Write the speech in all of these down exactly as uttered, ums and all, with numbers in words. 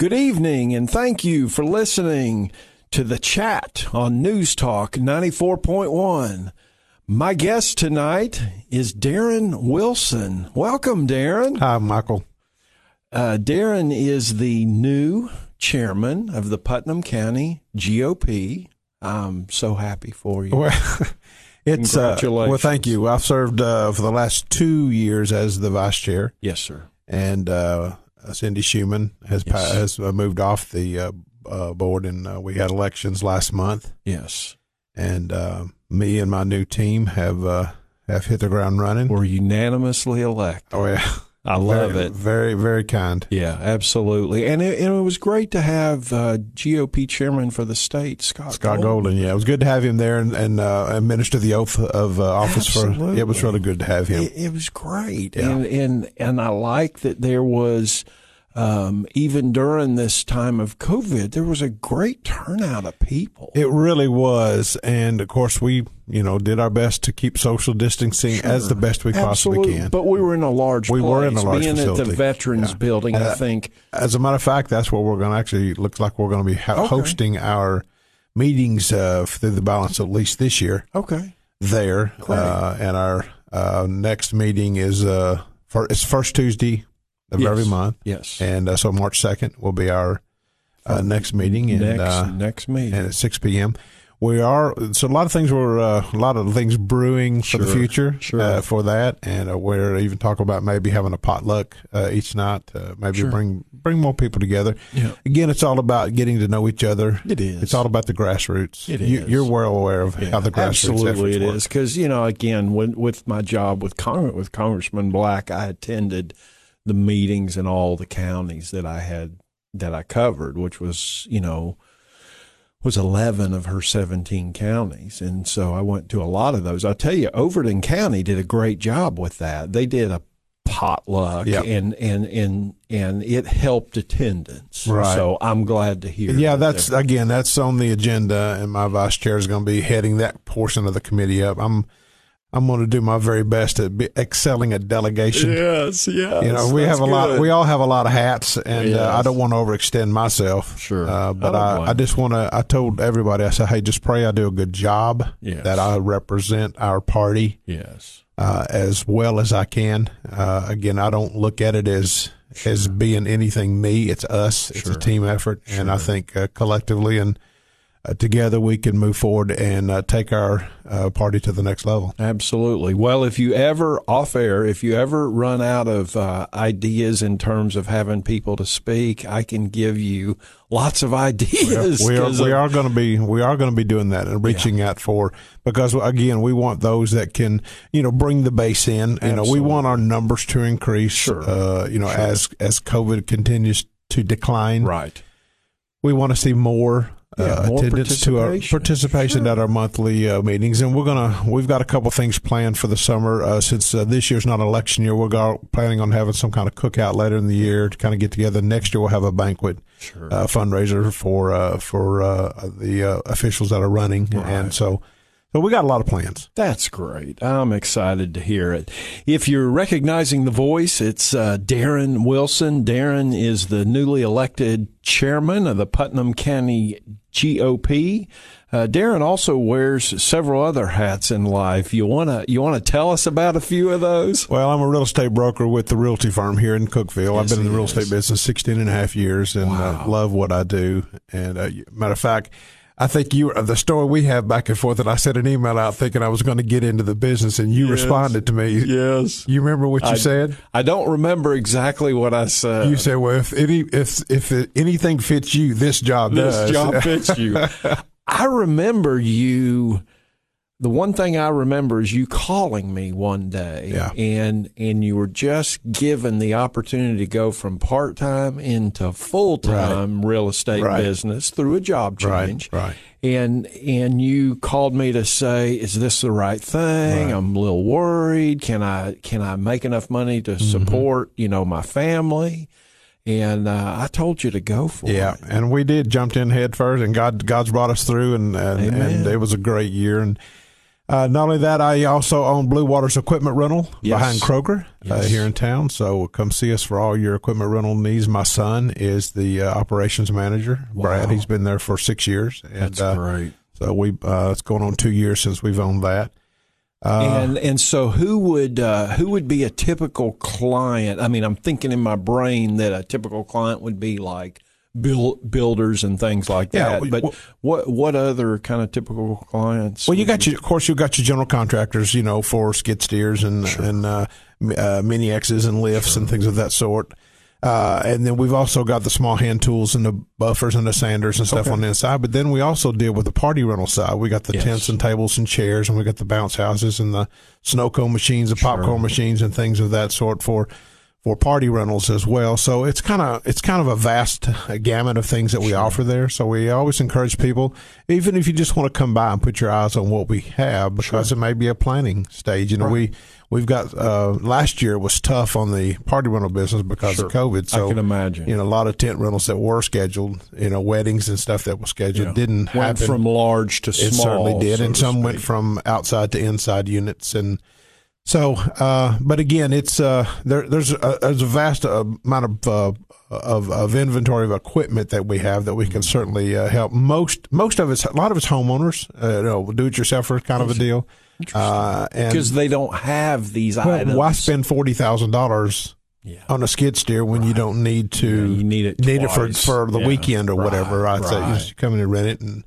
Good evening, and thank you for listening to The Chat on News Talk ninety-four point one. My guest tonight is Darren Wilson. Welcome, Darren. Hi, Michael. Uh, Darren is the new chairman of the Putnam County G O P. I'm so happy for you. Well, it's, congratulations. Uh, well, thank you. I've served uh, for the last two years as the vice chair. Yes, sir. And uh, Cindy Schumann has, yes. pa- has moved off the uh, uh, board, and uh, we had elections last month. Yes. And uh, me and my new team have uh, have hit the ground running. We're unanimously elected. Oh, yeah. I love very, it. Very, very kind. Yeah, absolutely. And it, and it was great to have uh, G O P chairman for the state, Scott Scott Golden. Golden, yeah. It was good to have him there and, and uh, administer the oath of uh, office. Absolutely. For. It was really good to have him. It, it was great. Yeah. And, and, and I like that there was, um, even during this time of COVID, there was a great turnout of people. It really was. And, of course, we... you know, did our best to keep social distancing, sure, as the best we absolutely possibly can. But we were in a large we place. We were in a large Being facility. Being at the Veterans, yeah, Building, uh, I think. As a matter of fact, that's where we're going to actually, looks like we're going to be ho- okay. hosting our meetings uh, through the balance, at least this year. Okay. There. Uh, and our uh, next meeting is, uh, for, it's first Tuesday of, yes, every month. Yes. And uh, so March second will be our uh, next meeting. And, next, uh, next meeting. And at six p.m. We are, so a lot of things were, uh, a lot of things brewing, sure, for the future, sure, uh, for that. And uh, we're even talking about maybe having a potluck uh, each night, uh, maybe, sure, bring bring more people together. Yeah. Again, it's all about getting to know each other. It is. It's all about the grassroots. It you, is. You're well aware of, yeah, how the grassroots absolutely efforts it work. Is. Because, you know, again, when, with my job with, Cong- with Congressman Black, I attended the meetings in all the counties that I had, that I covered, which was, you know, was eleven of her seventeen counties. And so I went to a lot of those. I'll tell you, Overton County did a great job with that. They did a potluck, yep, and, and, and, and it helped attendance. Right. So I'm glad to hear. Yeah, that that's, again, that's on the agenda, and my vice chair is going to be heading that portion of the committee up. I'm I'm going to do my very best at be excelling at delegation. Yes, yes. You know, we have a good. lot. We all have a lot of hats, and yes. uh, I don't want to overextend myself. Sure, uh, but I, I, I just want to. I told everybody. I said, "Hey, just pray I do a good job. Yes. That I represent our party. Yes, uh, as well as I can. Uh, again, I don't look at it as, sure, as being anything me. It's us. It's, sure, a team effort, sure, and I think uh, collectively and. Uh, together we can move forward and uh, take our uh, party to the next level. Absolutely. Well, if you ever, off air, if you ever run out of uh, ideas in terms of having people to speak, I can give you lots of ideas. We are, we are, we are going to be we are going to be doing that and reaching, yeah, out for, because again, we want those that can, you know, bring the base in. You Absolutely. know, we want our numbers to increase. Sure. Uh, you know, sure, as as COVID continues to decline. Right. We want to see more. Uh, yeah, attendance to our participation, sure, at our monthly uh, meetings, and we're gonna we've got a couple things planned for the summer. Uh, since uh, this year's not election year, we're go- planning on having some kind of cookout later in the year to kind of get together. Next year, we'll have a banquet, sure, uh, fundraiser for uh, for uh, the uh, officials that are running, right, and so. So we got a lot of plans. That's great. I'm excited to hear it. If you're recognizing the voice, it's uh, Darren Wilson. Darren is the newly elected chairman of the Putnam County G O P. Uh, Darren also wears several other hats in life. You wanna you wanna tell us about a few of those? Well, I'm a real estate broker with the realty firm here in Cookeville. Yes, I've been in the real is. estate business sixteen and a half years, and wow. I love what I do. And uh, matter of fact, I think you the story we have back and forth, and I sent an email out thinking I was going to get into the business, and you yes. responded to me. Yes, you remember what you I, said? I don't remember exactly what I said. You said, "Well, if any if if anything fits you, this job this does. This job fits you." I remember you. The one thing I remember is you calling me one day, yeah. and and you were just given the opportunity to go from part-time into full-time, right, real estate, right, business through a job change. Right. Right. And and you called me to say, "Is this the right thing? Right. I'm a little worried. Can I can I make enough money to support, mm-hmm, you know, my family?" And uh, I told you to go for yeah, it. Yeah, and we did. Jumped in head first, and God God's brought us through, and and, and it was a great year. And Uh, not only that, I also own Blue Waters Equipment Rental yes. behind Kroger yes. uh, here in town. So come see us for all your equipment rental needs. My son is the uh, operations manager, wow. Brad. He's been there for six years. And, That's uh, great. So we uh, it's going on two years since we've owned that. Uh, and and so who would uh, who would be a typical client? I mean, I'm thinking in my brain that a typical client would be like build, builders and things like that. Yeah, but well, what what other kind of typical clients? Well, you got you? your of course you got your general contractors, you know, for skid steers and sure. and uh, uh, mini X's and lifts sure. and things of that sort. Uh, and then we've also got the small hand tools and the buffers and the sanders and stuff okay. on the inside. But then we also deal with the party rental side. We got the yes. tents and tables and chairs, and we got the bounce houses and the snow cone machines, the sure. popcorn machines, and things of that sort for for party rentals as well. So it's kind of it's kind of a vast a gamut of things that we sure. offer there. So we always encourage people, even if you just want to come by and put your eyes on what we have, because sure. it may be a planning stage. You know, right. we. We've got uh, last year was tough on the party rental business because sure. of COVID. So I can imagine. You know, a lot of tent rentals that were scheduled, you know, weddings and stuff that was scheduled yeah. didn't went happen. Went from large to small. It certainly did, so and some speak. went from outside to inside units, and so. Uh, but again, it's uh, there. There's a, there's a vast amount of, uh, of of inventory of equipment that we have that we can certainly uh, help. Most most of it's a lot of it's homeowners, uh, you know, do-it-yourselfers kind of a deal. Uh, because they don't have these well, items. Why spend forty thousand dollars yeah. on a skid steer when right. you don't need to? Yeah, you need it. Need twice. it for, for the yeah. weekend or right. whatever. I'd right. say so you come in and rent it, and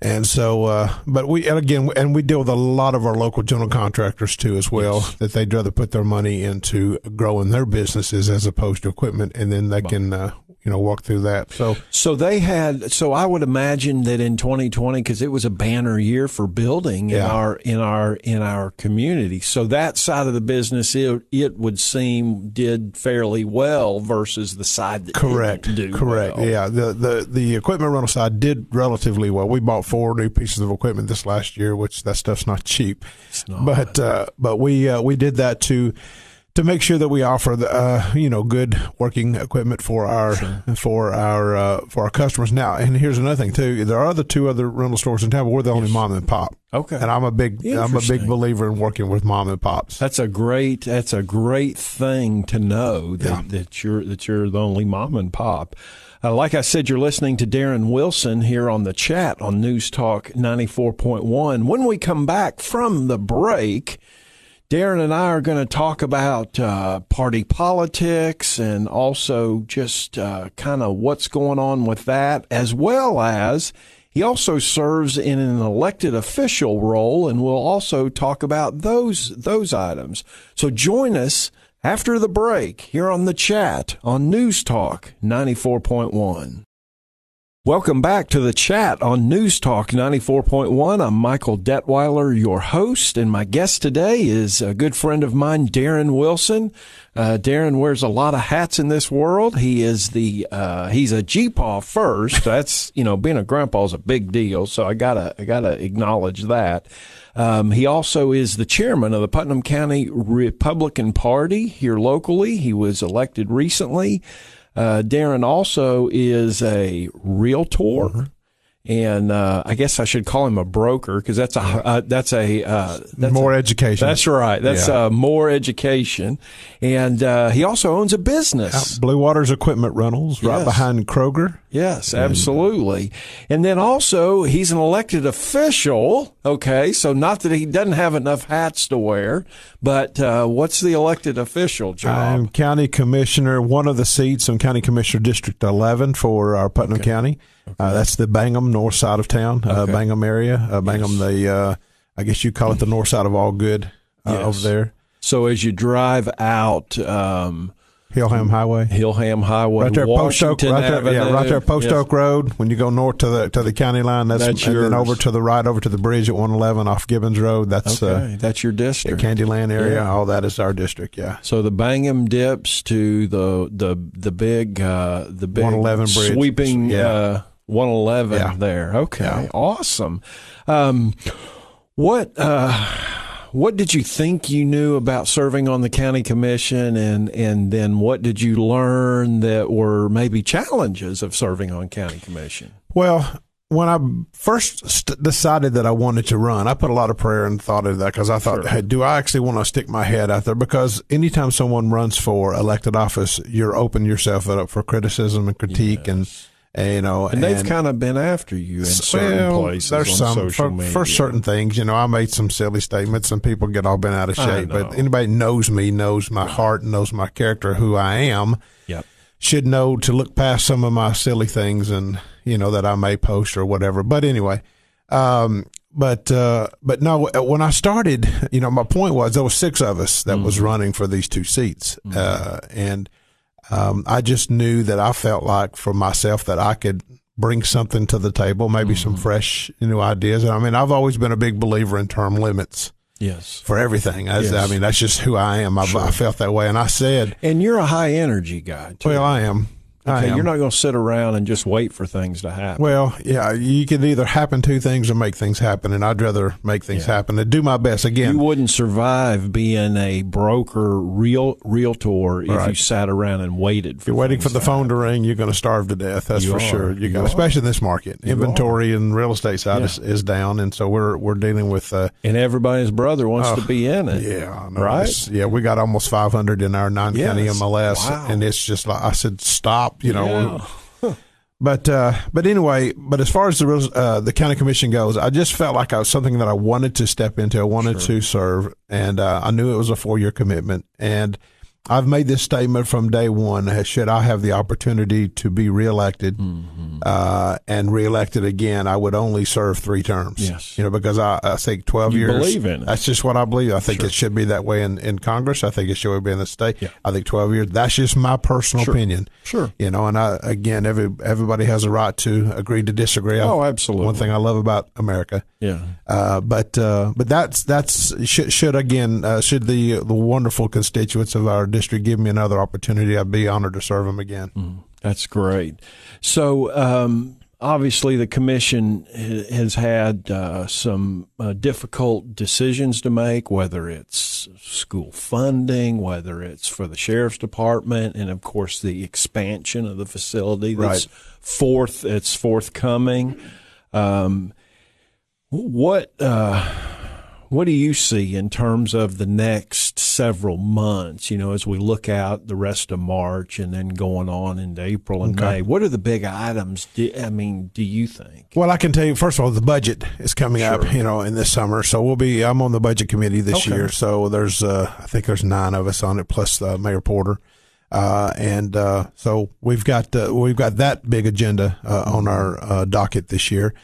and so. Uh, but we and again and we deal with a lot of our local general contractors too, as well. Yes. That they'd rather put their money into growing their businesses as opposed to equipment, and then they but. can. Uh, You know, walk through that. So, so they had. So, I would imagine that in twenty twenty, because it was a banner year for building yeah. in our in our in our community. So that side of the business, it, it would seem, did fairly well versus the side that correct didn't do correct. Well. Yeah, the the the equipment rental side did relatively well. We bought four new pieces of equipment this last year, which that stuff's not cheap. It's not. But uh, but we uh, we did that to. To make sure that we offer the uh, you know good working equipment for our sure. for our uh, for our customers now. And here's another thing too: there are the two other rental stores in town, but we're the yes. only mom and pop. Okay, and I'm a big I'm a big believer in working with mom and pops. That's a great that's a great thing to know that, yeah. that you're that you're the only mom and pop. Uh, like I said, you're listening to Darren Wilson here on the chat on News Talk ninety-four point one. When we come back from the break, Darren and I are going to talk about uh, party politics and also just uh, kind of what's going on with that, as well as he also serves in an elected official role, and we'll also talk about those those items. So join us after the break here on the chat on News Talk ninety-four point one. Welcome back to the chat on News Talk ninety-four point one. I'm Michael Detwiler, your host, and my guest today is a good friend of mine, Darren Wilson. Uh, Darren wears a lot of hats in this world. He is the, uh, he's a G P A W first. That's, you know, being a grandpa is a big deal. So I gotta, I gotta acknowledge that. Um, he also is the chairman of the Putnam County Republican Party here locally. He was elected recently. Uh, Darren also is a realtor, mm-hmm. and uh, I guess I should call him a broker because that's a uh, that's a uh, that's more a, education. That's right. That's yeah. uh, more education, and uh, he also owns a business, Blue Waters Equipment Rentals, yes. right behind Kroger. Yes, absolutely. And then also he's an elected official. Okay, so not that he doesn't have enough hats to wear, but uh, what's the elected official job? I'm county commissioner, one of the seats. I'm county commissioner, District eleven for our Putnam okay. County. Okay. Uh, that's the Bangham north side of town, okay. uh, Bangham area. Uh, Bangham, yes. the uh, I guess you call it the north side of all good uh, yes. over there. So as you drive out. Um, Hillham Highway, Hillham Highway, right there, Post Oak, right there, yeah, right there, Post yes. Oak Road. When you go north to the to the county line, that's, that's and yours. Then over to the right, over to the bridge at one eleven off Gibbons Road. That's okay. uh, that's your district, the Candyland area. Yeah. All that is our district. Yeah. So the Bangham dips to the the the big uh, the big one eleven bridge, sweeping yeah. uh, one eleven yeah. there. Okay, yeah. awesome. Um, what? Uh, What did you think you knew about serving on the county commission, and, and then what did you learn that were maybe challenges of serving on county commission? Well, when I first st- decided that I wanted to run, I put a lot of prayer and thought into that because I thought, sure. hey, do I actually want to stick my head out there? Because anytime someone runs for elected office, you're opening yourself up for criticism and critique. Yes. and. And, you know, and, and they've kind of been after you in certain well, places there's on some, social for, media. For certain things, you know, I made some silly statements and people get all bent out of shape. But anybody that knows me, knows my heart, knows my character, who I am, yep. should know to look past some of my silly things and, you know, that I may post or whatever. But anyway, um, but uh, but no, when I started, you know, my point was there were six of us that mm-hmm. was running for these two seats. Mm-hmm. Uh, and Um, I just knew that I felt like for myself that I could bring something to the table, maybe mm-hmm. some fresh new ideas. And I mean, I've always been a big believer in term limits. Yes. For everything. I, yes. I mean, that's just who I am. I, sure. I felt that way. And I said. And you're a high energy guy, too. Well, I am. Okay, you're not going to sit around and just wait for things to happen. Well, yeah, you can either happen to things or make things happen, and I'd rather make things yeah. happen and do my best. Again, you wouldn't survive being a broker, real realtor, if right. you sat around and waited. For you're waiting for the to phone happen. to ring. You're going to starve to death. That's you for are. sure. You, you got, especially in this market, you inventory are. and real estate side yeah. is, is down, and so we're we're dealing with. Uh, and everybody's brother wants uh, to be in it. Yeah, no, right. Yeah, we got almost five hundred in our nine county yes. M L S, wow. and it's just like I said, stop. You know, yeah. huh. but uh, but anyway, but as far as the uh, the county commission goes, I just felt like I was something that I wanted to step into. I wanted sure. to serve, and uh, I knew it was a four year commitment. And I've made this statement from day one: should I have the opportunity to be reelected mm-hmm. uh, and reelected again, I would only serve three terms. Yes, you know, because I, I think twelve you years. Believe in it. That's just what I believe. I think sure. it should be that way in, in Congress. I think it should be in the state. Yeah. I think twelve years. That's just my personal sure. opinion. Sure, you know, and I, again, every everybody has a right to agree to disagree. I, oh, absolutely. One thing I love about America. Yeah, uh, but uh, but that's that's should, should again uh, should the the wonderful constituents of our district give me another opportunity, I'd be honored to serve them again. Mm, that's great. So um, obviously the commission has had uh, some uh, difficult decisions to make, whether it's school funding, whether it's for the sheriff's department, and of course the expansion of the facility that's right. forth it's forthcoming. Um, what uh, what do you see in terms of the next several months, you know, as we look out the rest of March and then going on into April and okay. May? What are the big items, do, I mean, do you think? Well, I can tell you, first of all, the budget is coming sure. up, you know, in this summer. So we'll be, I'm on the budget committee this okay. year. So there's, uh, I think there's nine of us on it, plus uh, Mayor Porter. Uh, and uh, so we've got, uh, we've got that big agenda uh, on our uh, docket this year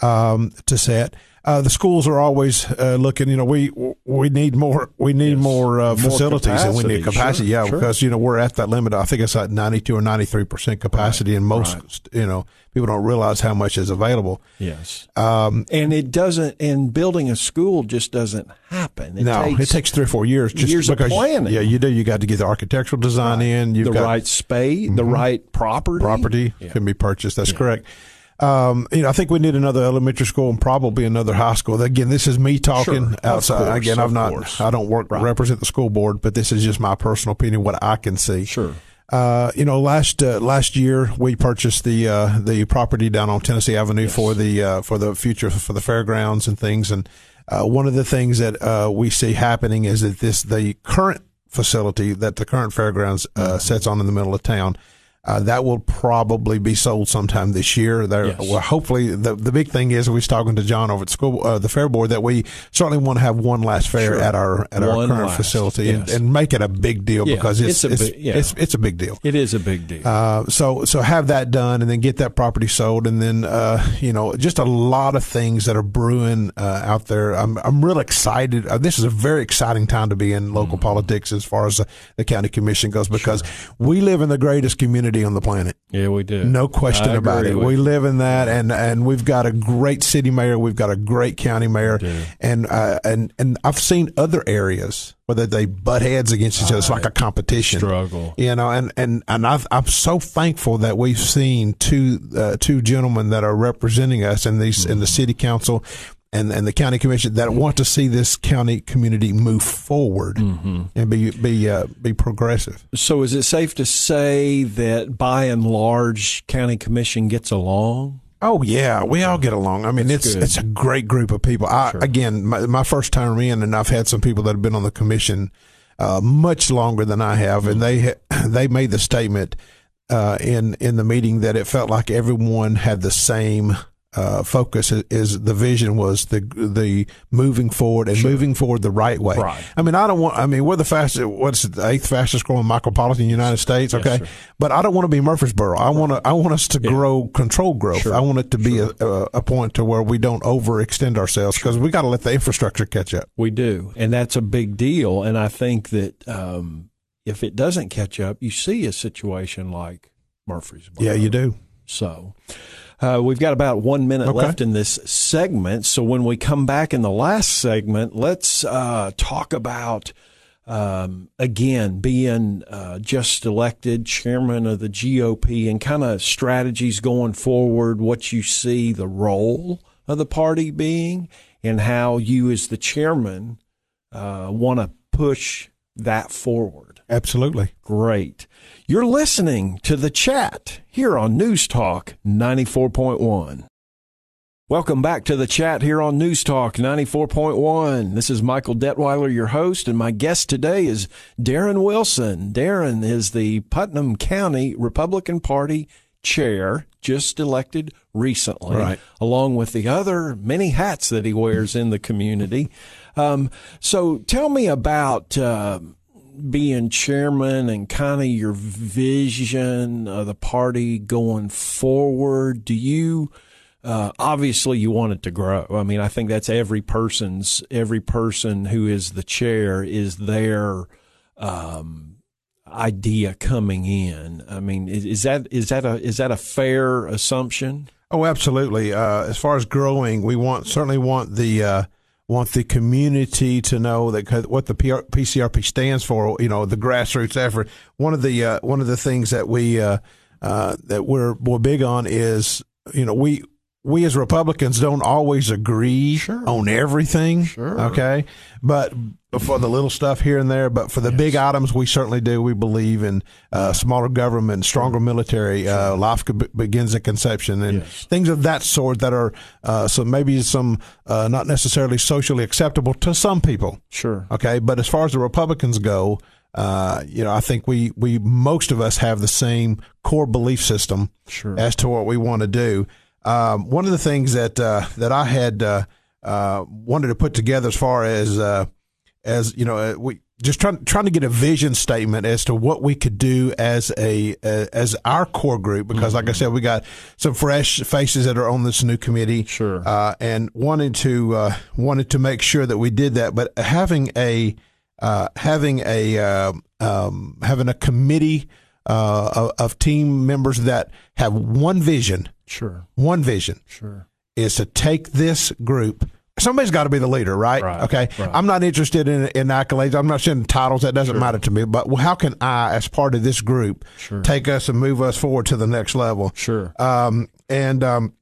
um, to set. Uh, the schools are always uh, looking. You know, we we need more. We need yes. more, uh, more facilities, capacity. and we need capacity. Sure, yeah, sure. Because you know we're at that limit. I think it's like ninety-two or ninety-three percent capacity, right, and most right. you know people don't realize how much is available. Yes, um, and it doesn't. And building a school just doesn't happen. It no, takes it takes three or four years. Just years because, of planning. Yeah, you do. You got to get the architectural design right. in. You've the got, right space, mm-hmm. the right property. Property yeah. can be purchased. That's yeah. correct. Um, you know, I think we need another elementary school and probably another high school. Again, this is me talking sure, outside. Course, Again, I've not, course. I don't work right. represent the school board, but this is just my personal opinion, what I can see. Sure. Uh, you know, last uh, last year we purchased the uh, the property down on Tennessee Avenue yes. for the uh, for the future for the fairgrounds and things. And uh, one of the things that uh, we see happening is that this the current facility that the current fairgrounds uh, mm-hmm. sits on in the middle of town. Uh, that will probably be sold sometime this year. There, yes. well, hopefully, the the big thing is we was talking to John over at school, uh, the fair board, that we certainly want to have one last fair sure. at our at one our current last. facility yes. and, and make it a big deal yeah. because it's it's, it's, bi- yeah. it's it's a big deal. It is a big deal. Uh, so so have that done and then get that property sold and then uh, you know just a lot of things that are brewing uh, out there. I'm I'm real excited. Uh, this is a very exciting time to be in local mm. politics as far as the, the county commission goes because sure. we live in the greatest community on the planet. Yeah, we do. No question about it. We live in that, and, and we've got a great city mayor. We've got a great county mayor. And uh, and and I've seen other areas whether they butt heads against each other. It's like a competition. Struggle. You know, and, and, and I've, I'm so thankful that we've seen two uh, two gentlemen that are representing us in, these, mm-hmm. in the city council and and the county commission that want to see this county community move forward mm-hmm. and be be uh, be progressive. So is it safe to say that by and large county commission gets along? Oh, yeah. We all get along. I mean, That's it's good. it's a great group of people. I, sure. Again, my, my first term in, and I've had some people that have been on the commission uh, much longer than I have, mm-hmm. and they they made the statement uh, in, in the meeting that it felt like everyone had the same uh, focus. Is the vision was the the moving forward and sure. moving forward the right way. Right. I mean, I don't want. I mean, we're the fastest. What's it, the eighth fastest growing micropolitan in the United States? Okay, yes, but I don't want to be Murfreesboro. I right. want to. I want us to yeah. grow, control growth. Sure. I want it to be sure. a, a, a point to where we don't overextend ourselves because sure. we got to let the infrastructure catch up. We do, and that's a big deal. And I think that um, if it doesn't catch up, you see a situation like Murfreesboro. Yeah, you do. So. Uh, we've got about one minute okay. left in this segment, so when we come back in the last segment, let's uh, talk about, um, again, being uh, just elected chairman of the G O P and kind of strategies going forward, what you see the role of the party being, and how you as the chairman uh, want to push that forward. Absolutely. Great. You're listening to The Chat here on News Talk ninety-four point one. Welcome back to The Chat here on News Talk ninety-four point one. This is Michael Detwiler, your host, and my guest today is Darren Wilson. Darren is the Putnam County Republican Party chair, just elected recently, right. along with the other many hats that he wears in the community. Um, so tell me about uh, being chairman and kind of your vision of the party going forward. Do you uh, obviously you want it to grow? I mean, I think that's every person's every person who is the chair is their um, idea coming in. I mean, is, is that is that a is that a fair assumption? Oh, absolutely. Uh, as far as growing, we want certainly want the. Uh, want the community to know that what the P C R P stands for, you know, the grassroots effort. One of the uh, one of the things that we uh, uh, that we're we're big on is, you know, we we as Republicans don't always agree sure. on everything. Sure. Okay, but for the little stuff here and there, but for the yes. big items, we certainly do. We believe in uh, smaller government, stronger military. Sure. Uh, life begins at conception, and yes. things of that sort that are uh, so maybe some uh, not necessarily socially acceptable to some people. Sure. Okay, but as far as the Republicans go, uh, you know, I think we we most of us have the same core belief system sure. as to what we want to do. Um, one of the things that uh, that I had uh, uh, wanted to put together as far as uh, As you know, we just trying trying to get a vision statement as to what we could do as a as our core group, because, mm-hmm. like I said, we got some fresh faces that are on this new committee, sure, uh, and wanted to uh, wanted to make sure that we did that. But having a uh, having a uh, um, having a committee uh, of, of team members that have one vision, sure, one vision, sure, is to take this group. Somebody's got to be the leader, right? right okay. Right. I'm not interested in, in accolades. I'm not interested in titles. That doesn't sure. matter to me. But how can I, as part of this group, sure. take us and move us forward to the next level? Sure. Um, and um,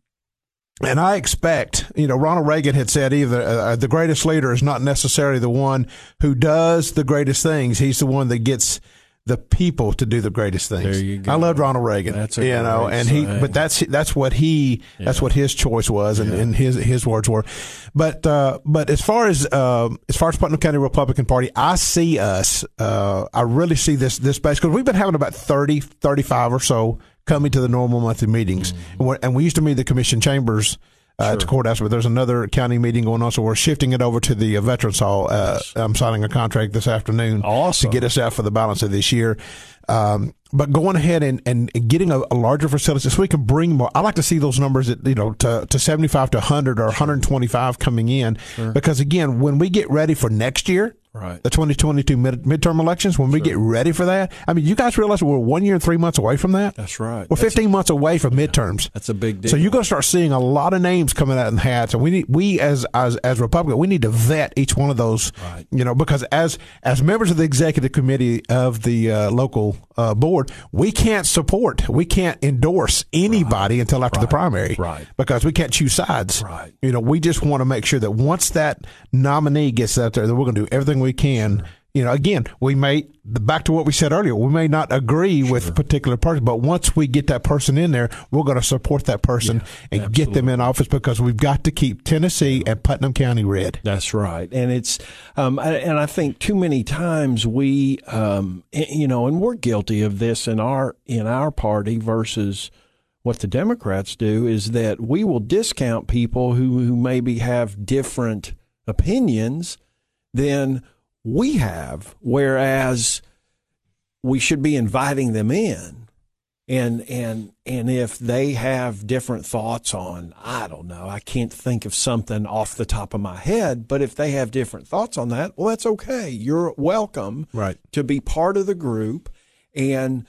and I expect, you know, Ronald Reagan had said either uh, the greatest leader is not necessarily the one who does the greatest things. He's the one that gets the people to do the greatest things. There you go. I loved Ronald Reagan. That's a you know, and he, saying. but that's that's what he, yeah. that's what his choice was, and, yeah. and his his words were. But uh, but as far as uh, as far as Putnam County Republican Party, I see us. Uh, I really see this this base because we've been having about thirty, thirty-five or so coming to the normal monthly meetings, mm-hmm. and, we're, and we used to meet the commission chambers. Uh, sure. to courthouse, but there's another county meeting going on, so we're shifting it over to the uh, Veterans Hall. Uh, yes. I'm signing a contract this afternoon awesome. to get us out for the balance of this year. Um, but going ahead and, and getting a, a larger facility so we can bring more. I like to see those numbers at, you know, to, to seventy-five to one hundred or sure. one hundred twenty-five coming in, sure. because again, when we get ready for next year, right. the twenty twenty-two mid- midterm elections, when sure. we get ready for that, I mean, you guys realize we're one year and three months away from that? That's right. We're that's fifteen a, months away from yeah, midterms. That's a big deal. So you're going to start seeing a lot of names coming out in the hats. And we need, we as, as, as Republicans, we need to vet each one of those, right. you know, because as, as members of the executive committee of the uh, local uh, board, we can't support, we can't endorse anybody right. until after right. the primary. Right. Because we can't choose sides. Right. You know, we just want to make sure that once that nominee gets out there, that we're going to do everything we can, you know, again, we may, back to what we said earlier, we may not agree sure. with a particular person, but once we get that person in there, we're going to support that person yeah, and absolutely. get them in office, because we've got to keep Tennessee and Putnam County red. That's right. And it's, um, I, and I think too many times we, um, you know, and we're guilty of this in our, in our party versus what the Democrats do, is that we will discount people who, who maybe have different opinions than we have, whereas we should be inviting them in. And and and if they have different thoughts on, I don't know, I can't think of something off the top of my head, but if they have different thoughts on that, well, that's okay. You're welcome right. to be part of the group, and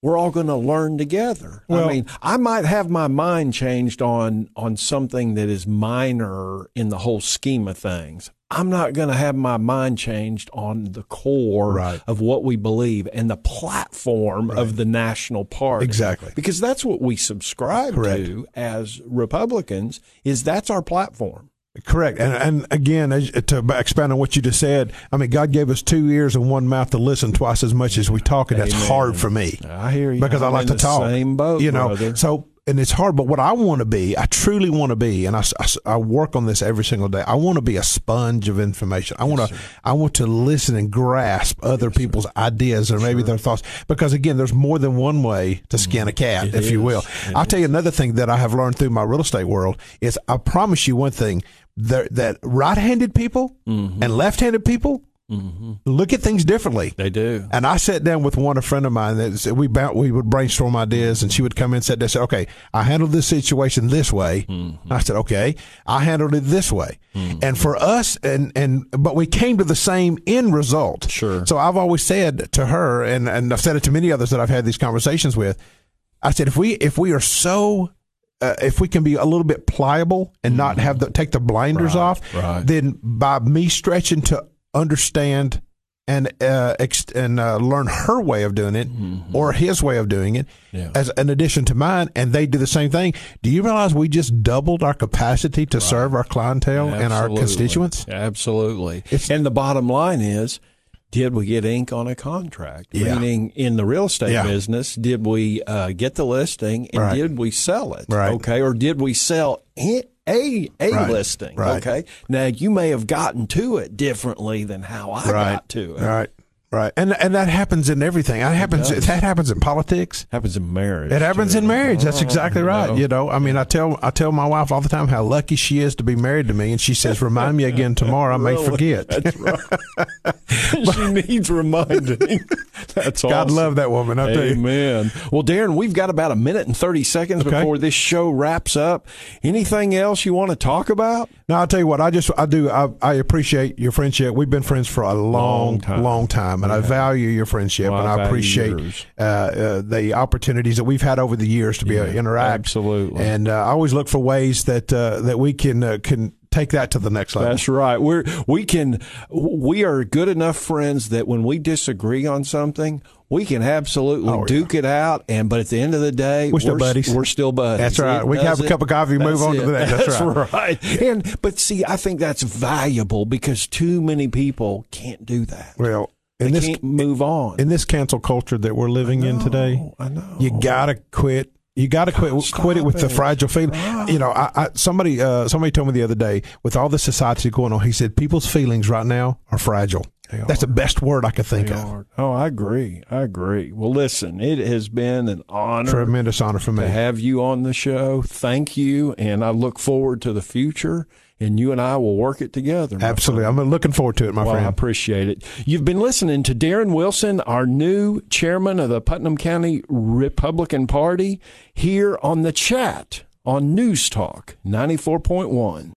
we're all going to learn together. Well, I mean, I might have my mind changed on on something that is minor in the whole scheme of things. I'm not going to have my mind changed on the core right. of what we believe and the platform right. of the national party. Exactly. Because that's what we subscribe Correct. to as Republicans, is that's our platform. Correct. And and again, to expand on what you just said, I mean, God gave us two ears and one mouth to listen twice as much as we talk, and Amen. that's hard for me. I hear you. Because I'm I like to talk. Same boat, you know. Brother. So, and it's hard, but what I want to be, I truly want to be, and I, I, I work on this every single day, I want to be a sponge of information. I yes, want to sir. I want to listen and grasp other yes, people's sir. ideas or maybe sure. their thoughts, because, again, there's more than one way to skin a cat, it if is. you will. It I'll is. tell you another thing that I have learned through my real estate world is, I promise you one thing, that, that right-handed people mm-hmm. and left-handed people, mm-hmm. look at things differently. They do. And I sat down with one, a friend of mine, that said, we bound, we would brainstorm ideas, and she would come in and said, they said, okay, I handled this situation this way. Mm-hmm. I said, okay, I handled it this way. Mm-hmm. And for us, and, and, but we came to the same end result. Sure. So I've always said to her, and, and I've said it to many others that I've had these conversations with, I said, if we, if we are so Uh, if we can be a little bit pliable and mm-hmm. not have the, take the blinders right, off, right. then by me stretching to understand and uh, ex- and uh, learn her way of doing it mm-hmm. or his way of doing it yeah. as an addition to mine, and they do the same thing. Do you realize we just doubled our capacity to right. serve our clientele Absolutely. and our constituents? Absolutely. It's, and the bottom line is, did we get ink on a contract? Yeah. Meaning, in the real estate yeah. business, did we uh, get the listing, and right. did we sell it? Right. Okay. Or did we sell it? A, a right. listing. Right. Okay. Now, you may have gotten to it differently than how I right. got to it. Right. Right. And and that happens in everything. That happens it that happens in politics. Happens in marriage. It happens too. in marriage. That's exactly right. No. You know, I mean, I tell I tell my wife all the time how lucky she is to be married to me, and she says, remind me again tomorrow, I may really? forget. That's right. She needs reminding. That's awesome. God love that woman, I tell you. Amen. Well, Darren, we've got about a minute and thirty seconds okay. before this show wraps up. Anything else you want to talk about? No, I'll tell you what, I just I do I, I appreciate your friendship. We've been friends for a long, long time. Long time. And yeah. I value your friendship, well, and I, I appreciate uh, uh, the opportunities that we've had over the years to be yeah, able to interact. Absolutely. And uh, I always look for ways that uh, that we can uh, can take that to the next level. That's right. We're we can we are good enough friends that when we disagree on something, we can absolutely oh, duke yeah. it out, and but at the end of the day, we're still we're, buddies. We're still buddies. That's right. It we can have a it. cup of coffee, move that's on it. to the next. That's, that's right. right. Yeah. And but see, I think that's valuable, because too many people can't do that. Well. In they this, can't move on. In this cancel culture that we're living know, in today, I know. you gotta quit. You gotta quit. God, quit it with it. the fragile feeling. Wow. You know, I, I, somebody uh, somebody told me the other day, with all the society going on, he said people's feelings right now are fragile. They That's are. the best word I could think they of. Are. Oh, I agree. I agree. Well, listen, it has been an honor, tremendous honor for me to have you on the show. Thank you, and I look forward to the future. And you and I will work it together. Absolutely. Friend. I'm looking forward to it, my well, friend. I appreciate it. You've been listening to Darren Wilson, our new chairman of the Putnam County Republican Party, here on The Chat on News Talk ninety-four point one.